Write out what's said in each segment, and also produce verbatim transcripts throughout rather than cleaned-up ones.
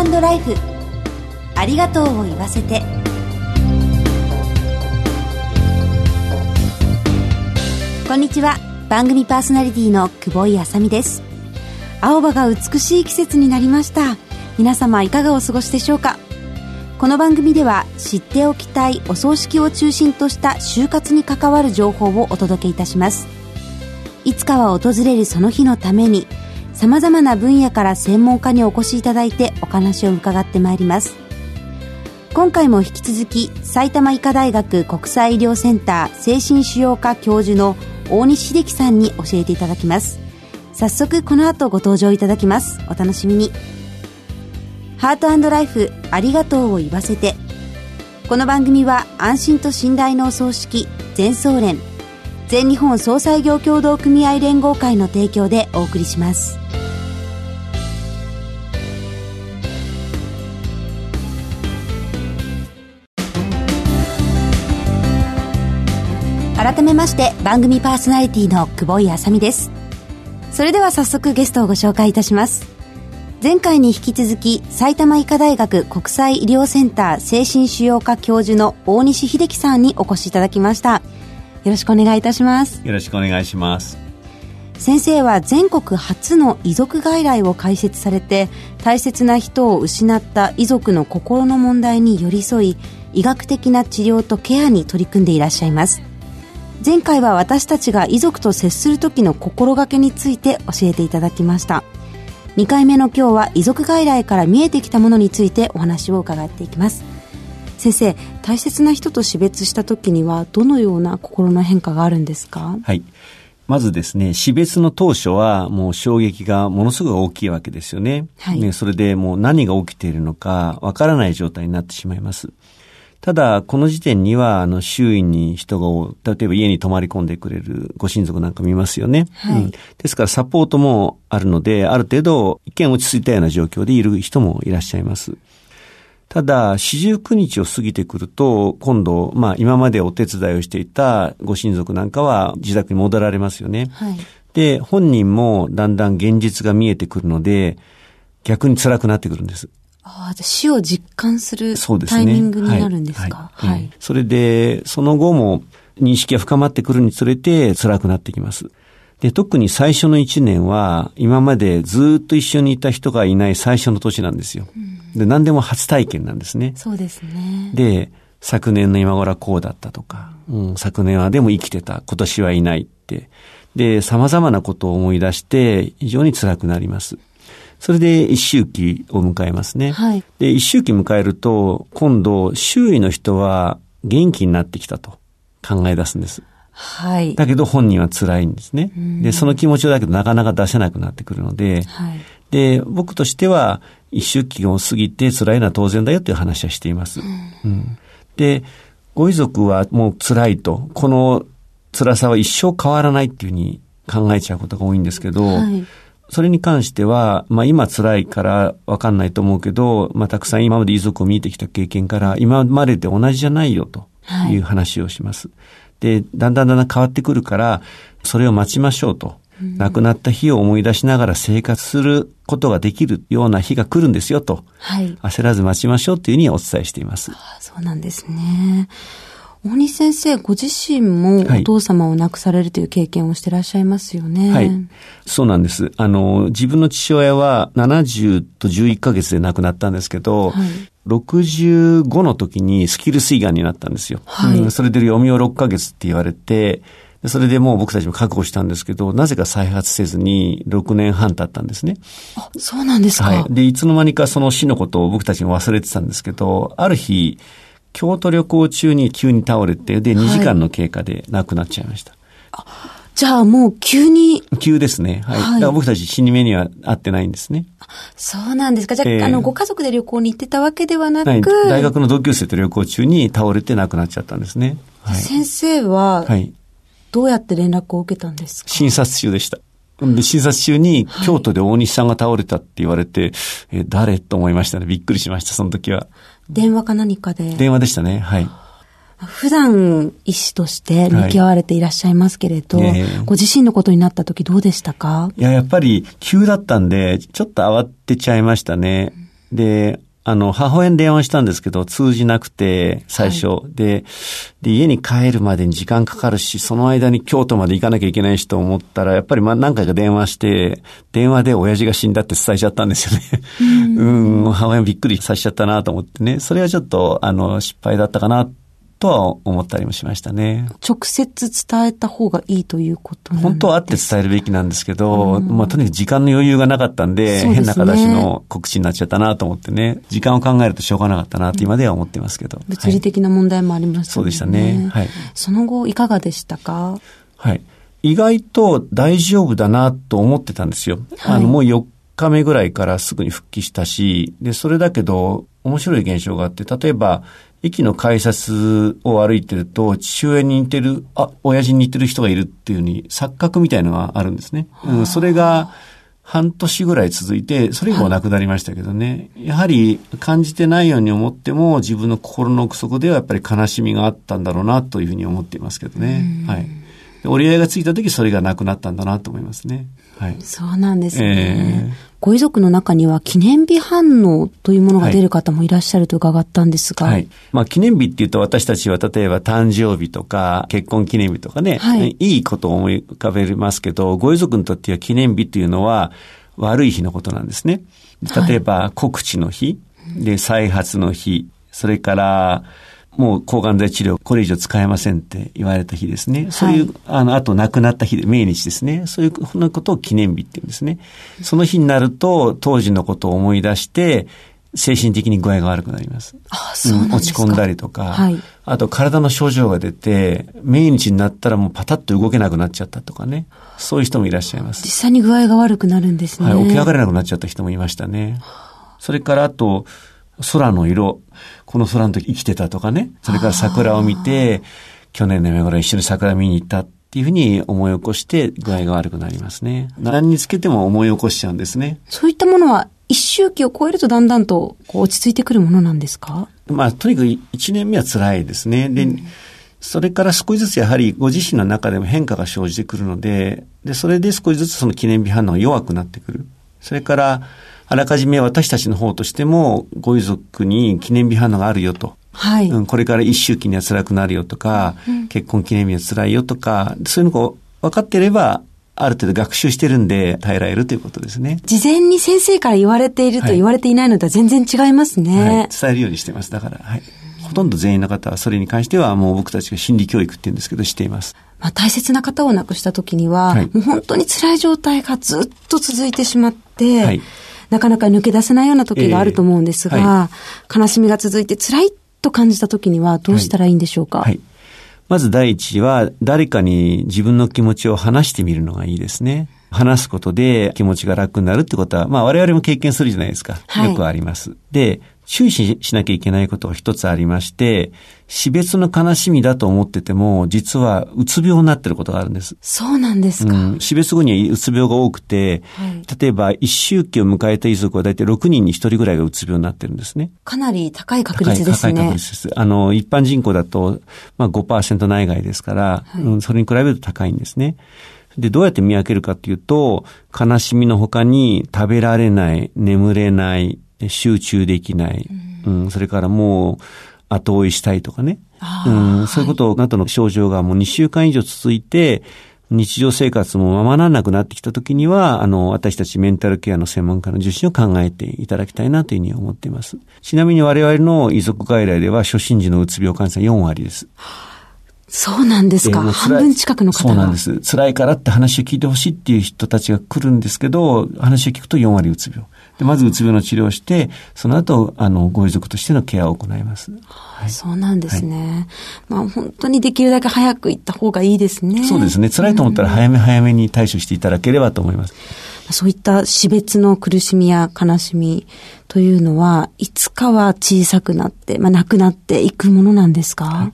&ライフ、ありがとうを言わせて。こんにちは。番組パーソナリティの久保井あさみです。青葉が美しい季節になりました。皆様いかがお過ごしでしょうか。この番組では知っておきたいお葬式を中心とした就活に関わる情報をお届けいたします。いつかは訪れるその日のために、様々な分野から専門家にお越しいただいてお話を伺ってまいります。今回も引き続き埼玉医科大学国際医療センター精神腫瘍科教授の大西秀樹さんに教えていただきます。早速この後ご登場いただきます。お楽しみに。ハート&ライフ、ありがとうを言わせて。この番組は安心と信頼のお葬式、全総連、全日本葬祭業協同組合連合会の提供でお送りします。改めまして番組パーソナリティの久保井あさみです。それでは早速ゲストをご紹介いたします。前回に引き続き埼玉医科大学国際医療センター精神腫瘍科教授の大西秀樹さんにお越しいただきました。よろしくお願いいたします。よろしくお願いします。先生は全国初の遺族外来を開設されて、大切な人を失った遺族の心の問題に寄り添い、医学的な治療とケアに取り組んでいらっしゃいます。前回は私たちが遺族と接する時の心がけについて教えていただきました。にかいめの今日は遺族外来から見えてきたものについてお話を伺っていきます。先生、大切な人と死別した時にはどのような心の変化があるんですか？はい、まずですね、死別の当初はもう衝撃がものすごく大きいわけですよね。はい、ね、それでもう何が起きているのかわからない状態になってしまいます。ただ、この時点には、あの、周囲に人が、例えば家に泊まり込んでくれるご親族なんか見ますよね。はい、うん。ですから、サポートもあるので、ある程度、一見落ち着いたような状況でいる人もいらっしゃいます。ただ、よんじゅうくにちを過ぎてくると、今度、まあ、今までお手伝いをしていたご親族なんかは、自宅に戻られますよね。はい。で、本人もだんだん現実が見えてくるので、逆に辛くなってくるんです。ああ、じゃあ死を実感するタイミングになるんですか。はい。はいはい、それで、その後も認識が深まってくるにつれて辛くなってきます。で、特に最初のいちねんは、今までずっと一緒にいた人がいない最初の年なんですよ。うん、で、何でも初体験なんですね。そうですね。で、昨年の今頃はこうだったとか、うん、昨年はでも生きてた、今年はいないって。で、様々なことを思い出して、非常に辛くなります。それで一周期を迎えますね。はい。で、一周期迎えると、今度、周囲の人は元気になってきたと考え出すんです。はい。だけど本人は辛いんですね。で、その気持ちをだけどなかなか出せなくなってくるので、はい。で、僕としては、一周期を過ぎて辛いのは当然だよという話はしています。うんうん、で、ご遺族はもう辛いと、この辛さは一生変わらないっていうふうに考えちゃうことが多いんですけど、はい。それに関しては、まあ今辛いからわかんないと思うけど、まあたくさん今まで遺族を見てきた経験から、今までで同じじゃないよという話をします。はい、で、だんだんだんだん変わってくるから、それを待ちましょうと。うん、亡くなった日を思い出しながら生活することができるような日が来るんですよと。はい、焦らず待ちましょうというふうにお伝えしています。ああ、そうなんですね。大西先生、ご自身もお父様を亡くされるという経験をしてらっしゃいますよね。はい。はい、そうなんです。あの、自分の父親はななじゅうとじゅういっかげつで亡くなったんですけど、はい、ろくじゅうごの時にスキルス胃がんになったんですよ。はい、うん、それで余命ろっかげつって言われて、それでもう僕たちも覚悟したんですけど、なぜか再発せずにろくねんはん経ったんですね。あ、そうなんですか。はい。で、いつの間にかその死のことを僕たちも忘れてたんですけど、ある日、京都旅行中に急に倒れて、で、にじかんの経過で亡くなっちゃいました。はい、あ、じゃあもう急に。急ですね。はい。はい、だから僕たち死に目には会ってないんですね。あ、そうなんですか。じゃあ、えー、あの、ご家族で旅行に行ってたわけではなく、はい。大学の同級生と旅行中に倒れて亡くなっちゃったんですね。はい、先生は、どうやって連絡を受けたんですか？はい、診察中でした。で、診察中に京都で大西さんが倒れたって言われて、はい、え、誰と思いましたね。びっくりしました、その時は。電話か何かで。電話でしたね。はい。普段医師として向き合われていらっしゃいますけれど、はい、ね、ご自身のことになった時どうでしたか？いや、やっぱり急だったんで、ちょっと慌てちゃいましたね。で、あの、母親に電話したんですけど、通じなくて、最初、はい、で。で、家に帰るまでに時間かかるし、その間に京都まで行かなきゃいけないしと思ったら、やっぱりま、何回か電話して、電話で親父が死んだって伝えちゃったんですよね。うん、うん、母親びっくりさせちゃったなと思ってね。それはちょっと、あの、失敗だったかなとは思ったりもしましたね。直接伝えた方がいいということなんですか？本当はあって伝えるべきなんですけど、うん、まあとにかく時間の余裕がなかったんで、変な形の告知になっちゃったなと思ってね、時間を考えるとしょうがなかったなって今では思ってますけど。物理的な問題もありましたね。はい、そうでしたね。はい。その後いかがでしたか？はい。意外と大丈夫だなと思ってたんですよ。はい、あのもうよっかめぐらいからすぐに復帰したし、でそれだけど面白い現象があって、例えば駅の改札を歩いてると、父親に似てる、あ、親父に似てる人がいるっていうふうに錯覚みたいのがあるんですね。うん、それが半年ぐらい続いて、それ以降はなくなりましたけどね。はい、やはり感じてないように思っても、自分の心の奥底ではやっぱり悲しみがあったんだろうなというふうに思っていますけどね。はい。折り合いがついた時、それがなくなったんだなと思いますね。はい。そうなんですね。えーご遺族の中には記念日反応というものが出る方もいらっしゃると伺ったんですが、はい、まあ記念日っていうと私たちは例えば誕生日とか結婚記念日とかね、はい、いいことを思い浮かべますけど、ご遺族にとっては記念日っていうのは悪い日のことなんですね。例えば告知の日、はい、で再発の日、それからもう抗がん剤治療これ以上使えませんって言われた日ですね。そういう、はい、あの、あと亡くなった日で、命日ですね。そういうこのことを記念日って言うんですね。その日になると当時のことを思い出して精神的に具合が悪くなります。ああ、そうなんですか。うん、落ち込んだりとか、はい、あと体の症状が出て、命日になったらもうパタッと動けなくなっちゃったとかね。そういう人もいらっしゃいます。実際に具合が悪くなるんですね。はい、起き上がれなくなっちゃった人もいましたね。それからあと、空の色、この空の時生きてたとかね、それから桜を見て、去年の今頃一緒に桜見に行ったっていうふうに思い起こして具合が悪くなりますね。何につけても思い起こしちゃうんですね。そういったものは一周期を超えるとだんだんとこう落ち着いてくるものなんですか？まあとにかくいちねんめは辛いですね。で、うん、それから少しずつやはりご自身の中でも変化が生じてくるので、でそれで少しずつその記念日反応が弱くなってくる。それからあらかじめ私たちの方としてもご遺族に記念日反応があるよと、はい、うん、これから一周期には辛くなるよとか、うん、結婚記念日は辛いよとか、そういうのを分かっていればある程度学習してるんで耐えられるということですね。事前に先生から言われていると言われていないのとは全然違いますね。はいはい、伝えるようにしてます。だから、はい、ほとんど全員の方はそれに関してはもう僕たちが心理教育って言うんですけどしています。まあ、大切な方を亡くした時には、はい、もう本当に辛い状態がずっと続いてしまって、はい、なかなか抜け出せないような時があると思うんですが、えーはい、悲しみが続いて辛いと感じた時にはどうしたらいいんでしょうか？はいはい、まず第一は誰かに自分の気持ちを話してみるのがいいですね。話すことで気持ちが楽になるってことは、まあ我々も経験するじゃないですか。はい、よくあります。で、注意しなきゃいけないことが一つありまして、死別の悲しみだと思ってても、実はうつ病になってることがあるんです。そうなんですか。うん、死別後にうつ病が多くて、はい、例えば一周期を迎えた遺族はだいたいろくにんにひとりぐらいがうつ病になってるんですね。かなり高い確率ですね。高い確率です。あの、一般人口だと、まあ ごパーセント 内外ですから、はい、うん、それに比べると高いんですね。で、どうやって見分けるかというと、悲しみの他に食べられない、眠れない、集中できない、うんうん、それからもう後追いしたいとかね、うん、そういうことなどの症状がもうにしゅうかん以上続いて、日常生活もままならなくなってきたときには、あの、私たちメンタルケアの専門家の受診を考えていただきたいなというふうに思っています。ちなみに我々の遺族外来では初診時のうつ病患者よんわりです。そうなんですか。半分近くの方が。そうなんです。辛いからって話を聞いてほしいっていう人たちが来るんですけど、話を聞くとよんわりうつ病。で、まずうつ病の治療をして、その後、あの、ご遺族としてのケアを行います。はい、そうなんですね。はい、まあ、本当にできるだけ早く行った方がいいですね。そうですね。辛いと思ったら早め早めに対処していただければと思います。そういった死別の苦しみや悲しみというのは、いつかは小さくなって、まあ、なくなっていくものなんですか？はい、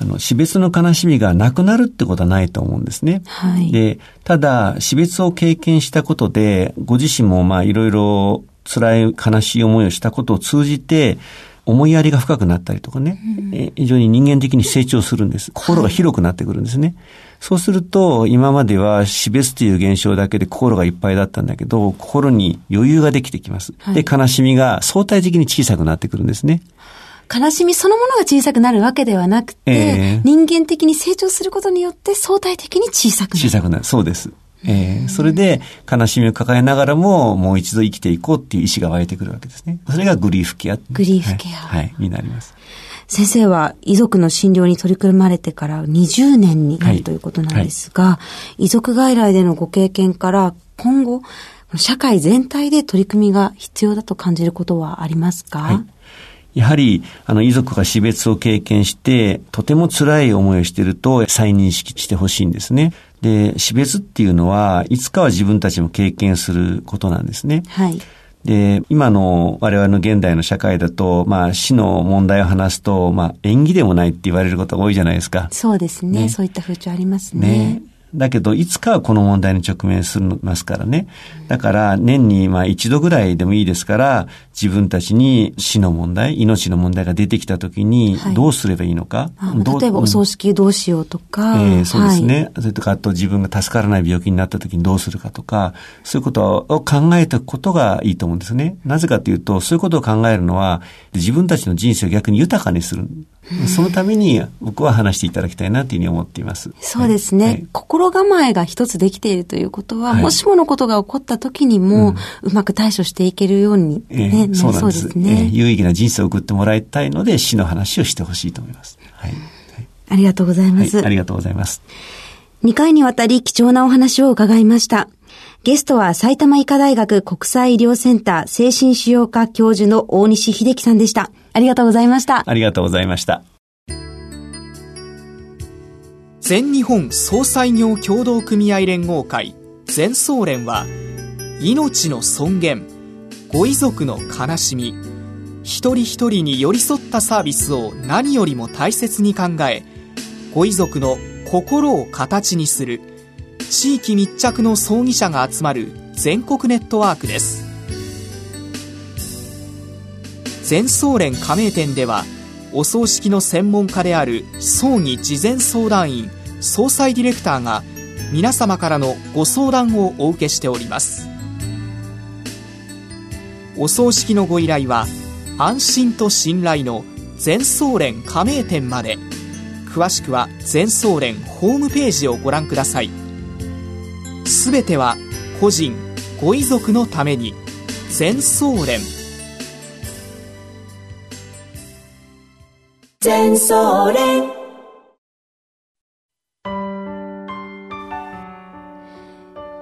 あの、死別の悲しみがなくなるってことはないと思うんですね。はい。で、ただ、死別を経験したことで、ご自身もまあいろいろ辛い悲しい思いをしたことを通じて、思いやりが深くなったりとかね、うん、非常に人間的に成長するんです。心が広くなってくるんですね、はい、そうすると今までは死別という現象だけで心がいっぱいだったんだけど、心に余裕ができてきます、はい、で悲しみが相対的に小さくなってくるんですね。悲しみそのものが小さくなるわけではなくて、えー、人間的に成長することによって相対的に小さくなる。小さくなる。そうです。えー、それで悲しみを抱えながらももう一度生きていこうっていう意志が湧いてくるわけですね。それがグリーフケア。グリーフケア、はいはい、になります。先生は遺族の診療に取り組まれてからにじゅうねんになるということなんですが、はいはい、遺族外来でのご経験から今後社会全体で取り組みが必要だと感じることはありますか？はい、やはりあの遺族が死別を経験してとても辛い思いをしていると再認識してほしいんですね。で、死別っていうのはいつかは自分たちも経験することなんですね。はい。で、今の我々の現代の社会だと、まあ、死の問題を話すと、まあ、縁起でもないって言われることが多いじゃないですか。そうですね。ね、そういった風潮ありますね。ね、だけどいつかはこの問題に直面しますからね。だから年にまあ一度ぐらいでもいいですから自分たちに死の問題、命の問題が出てきた時にどうすればいいのか、はい、例えばお葬式どうしようとか、えー、そうですね、はい、それとかあと自分が助からない病気になった時にどうするかとか、そういうことを考えておくことがいいと思うんですね。なぜかというとそういうことを考えるのは自分たちの人生を逆に豊かにする、そのために僕は話していただきたいなというふうに思っています。そうですね。はい、心構えが一つできているということは、はい、もしものことが起こった時にも、うん、うまく対処していけるように、ね、えー、なりそうですね。えー、有意義な人生を送ってもらいたいので死の話をしてほしいと思います。はいはい、ありがとうございます、はい。ありがとうございます。にかいにわたり貴重なお話を伺いました。ゲストは埼玉医科大学国際医療センター精神腫瘍科教授の大西秀樹さんでした。ありがとうございました。ありがとうございました。全日本葬祭業協同組合連合会全葬連は、命の尊厳、ご遺族の悲しみ、一人一人に寄り添ったサービスを何よりも大切に考え、ご遺族の心を形にする地域密着の葬儀社が集まる全国ネットワークです。全葬連加盟店ではお葬式の専門家である葬儀事前相談員葬祭ディレクターが皆様からのご相談をお受けしております。お葬式のご依頼は安心と信頼の全葬連加盟店まで。詳しくは全葬連ホームページをご覧ください。すべては個人・ご遺族のために全葬連。全葬連。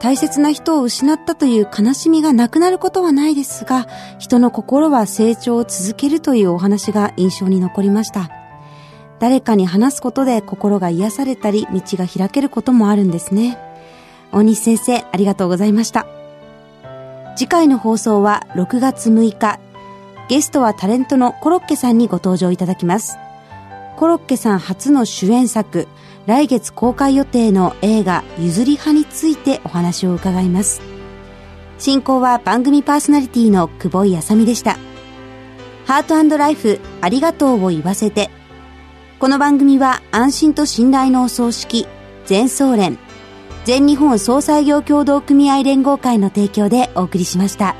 大切な人を失ったという悲しみがなくなることはないですが、人の心は成長を続けるというお話が印象に残りました。誰かに話すことで心が癒されたり道が開けることもあるんですね。大西先生、ありがとうございました。次回の放送はろくがつむいか、ゲストはタレントのコロッケさんにご登場いただきます。コロッケさん初の主演作、来月公開予定の映画ゆずり派についてお話を伺います。進行は番組パーソナリティの久保井あさみでした。ハート&ライフ、ありがとうを言わせて。この番組は安心と信頼のお葬式、全葬連、全日本葬祭業協同組合連合会の提供でお送りしました。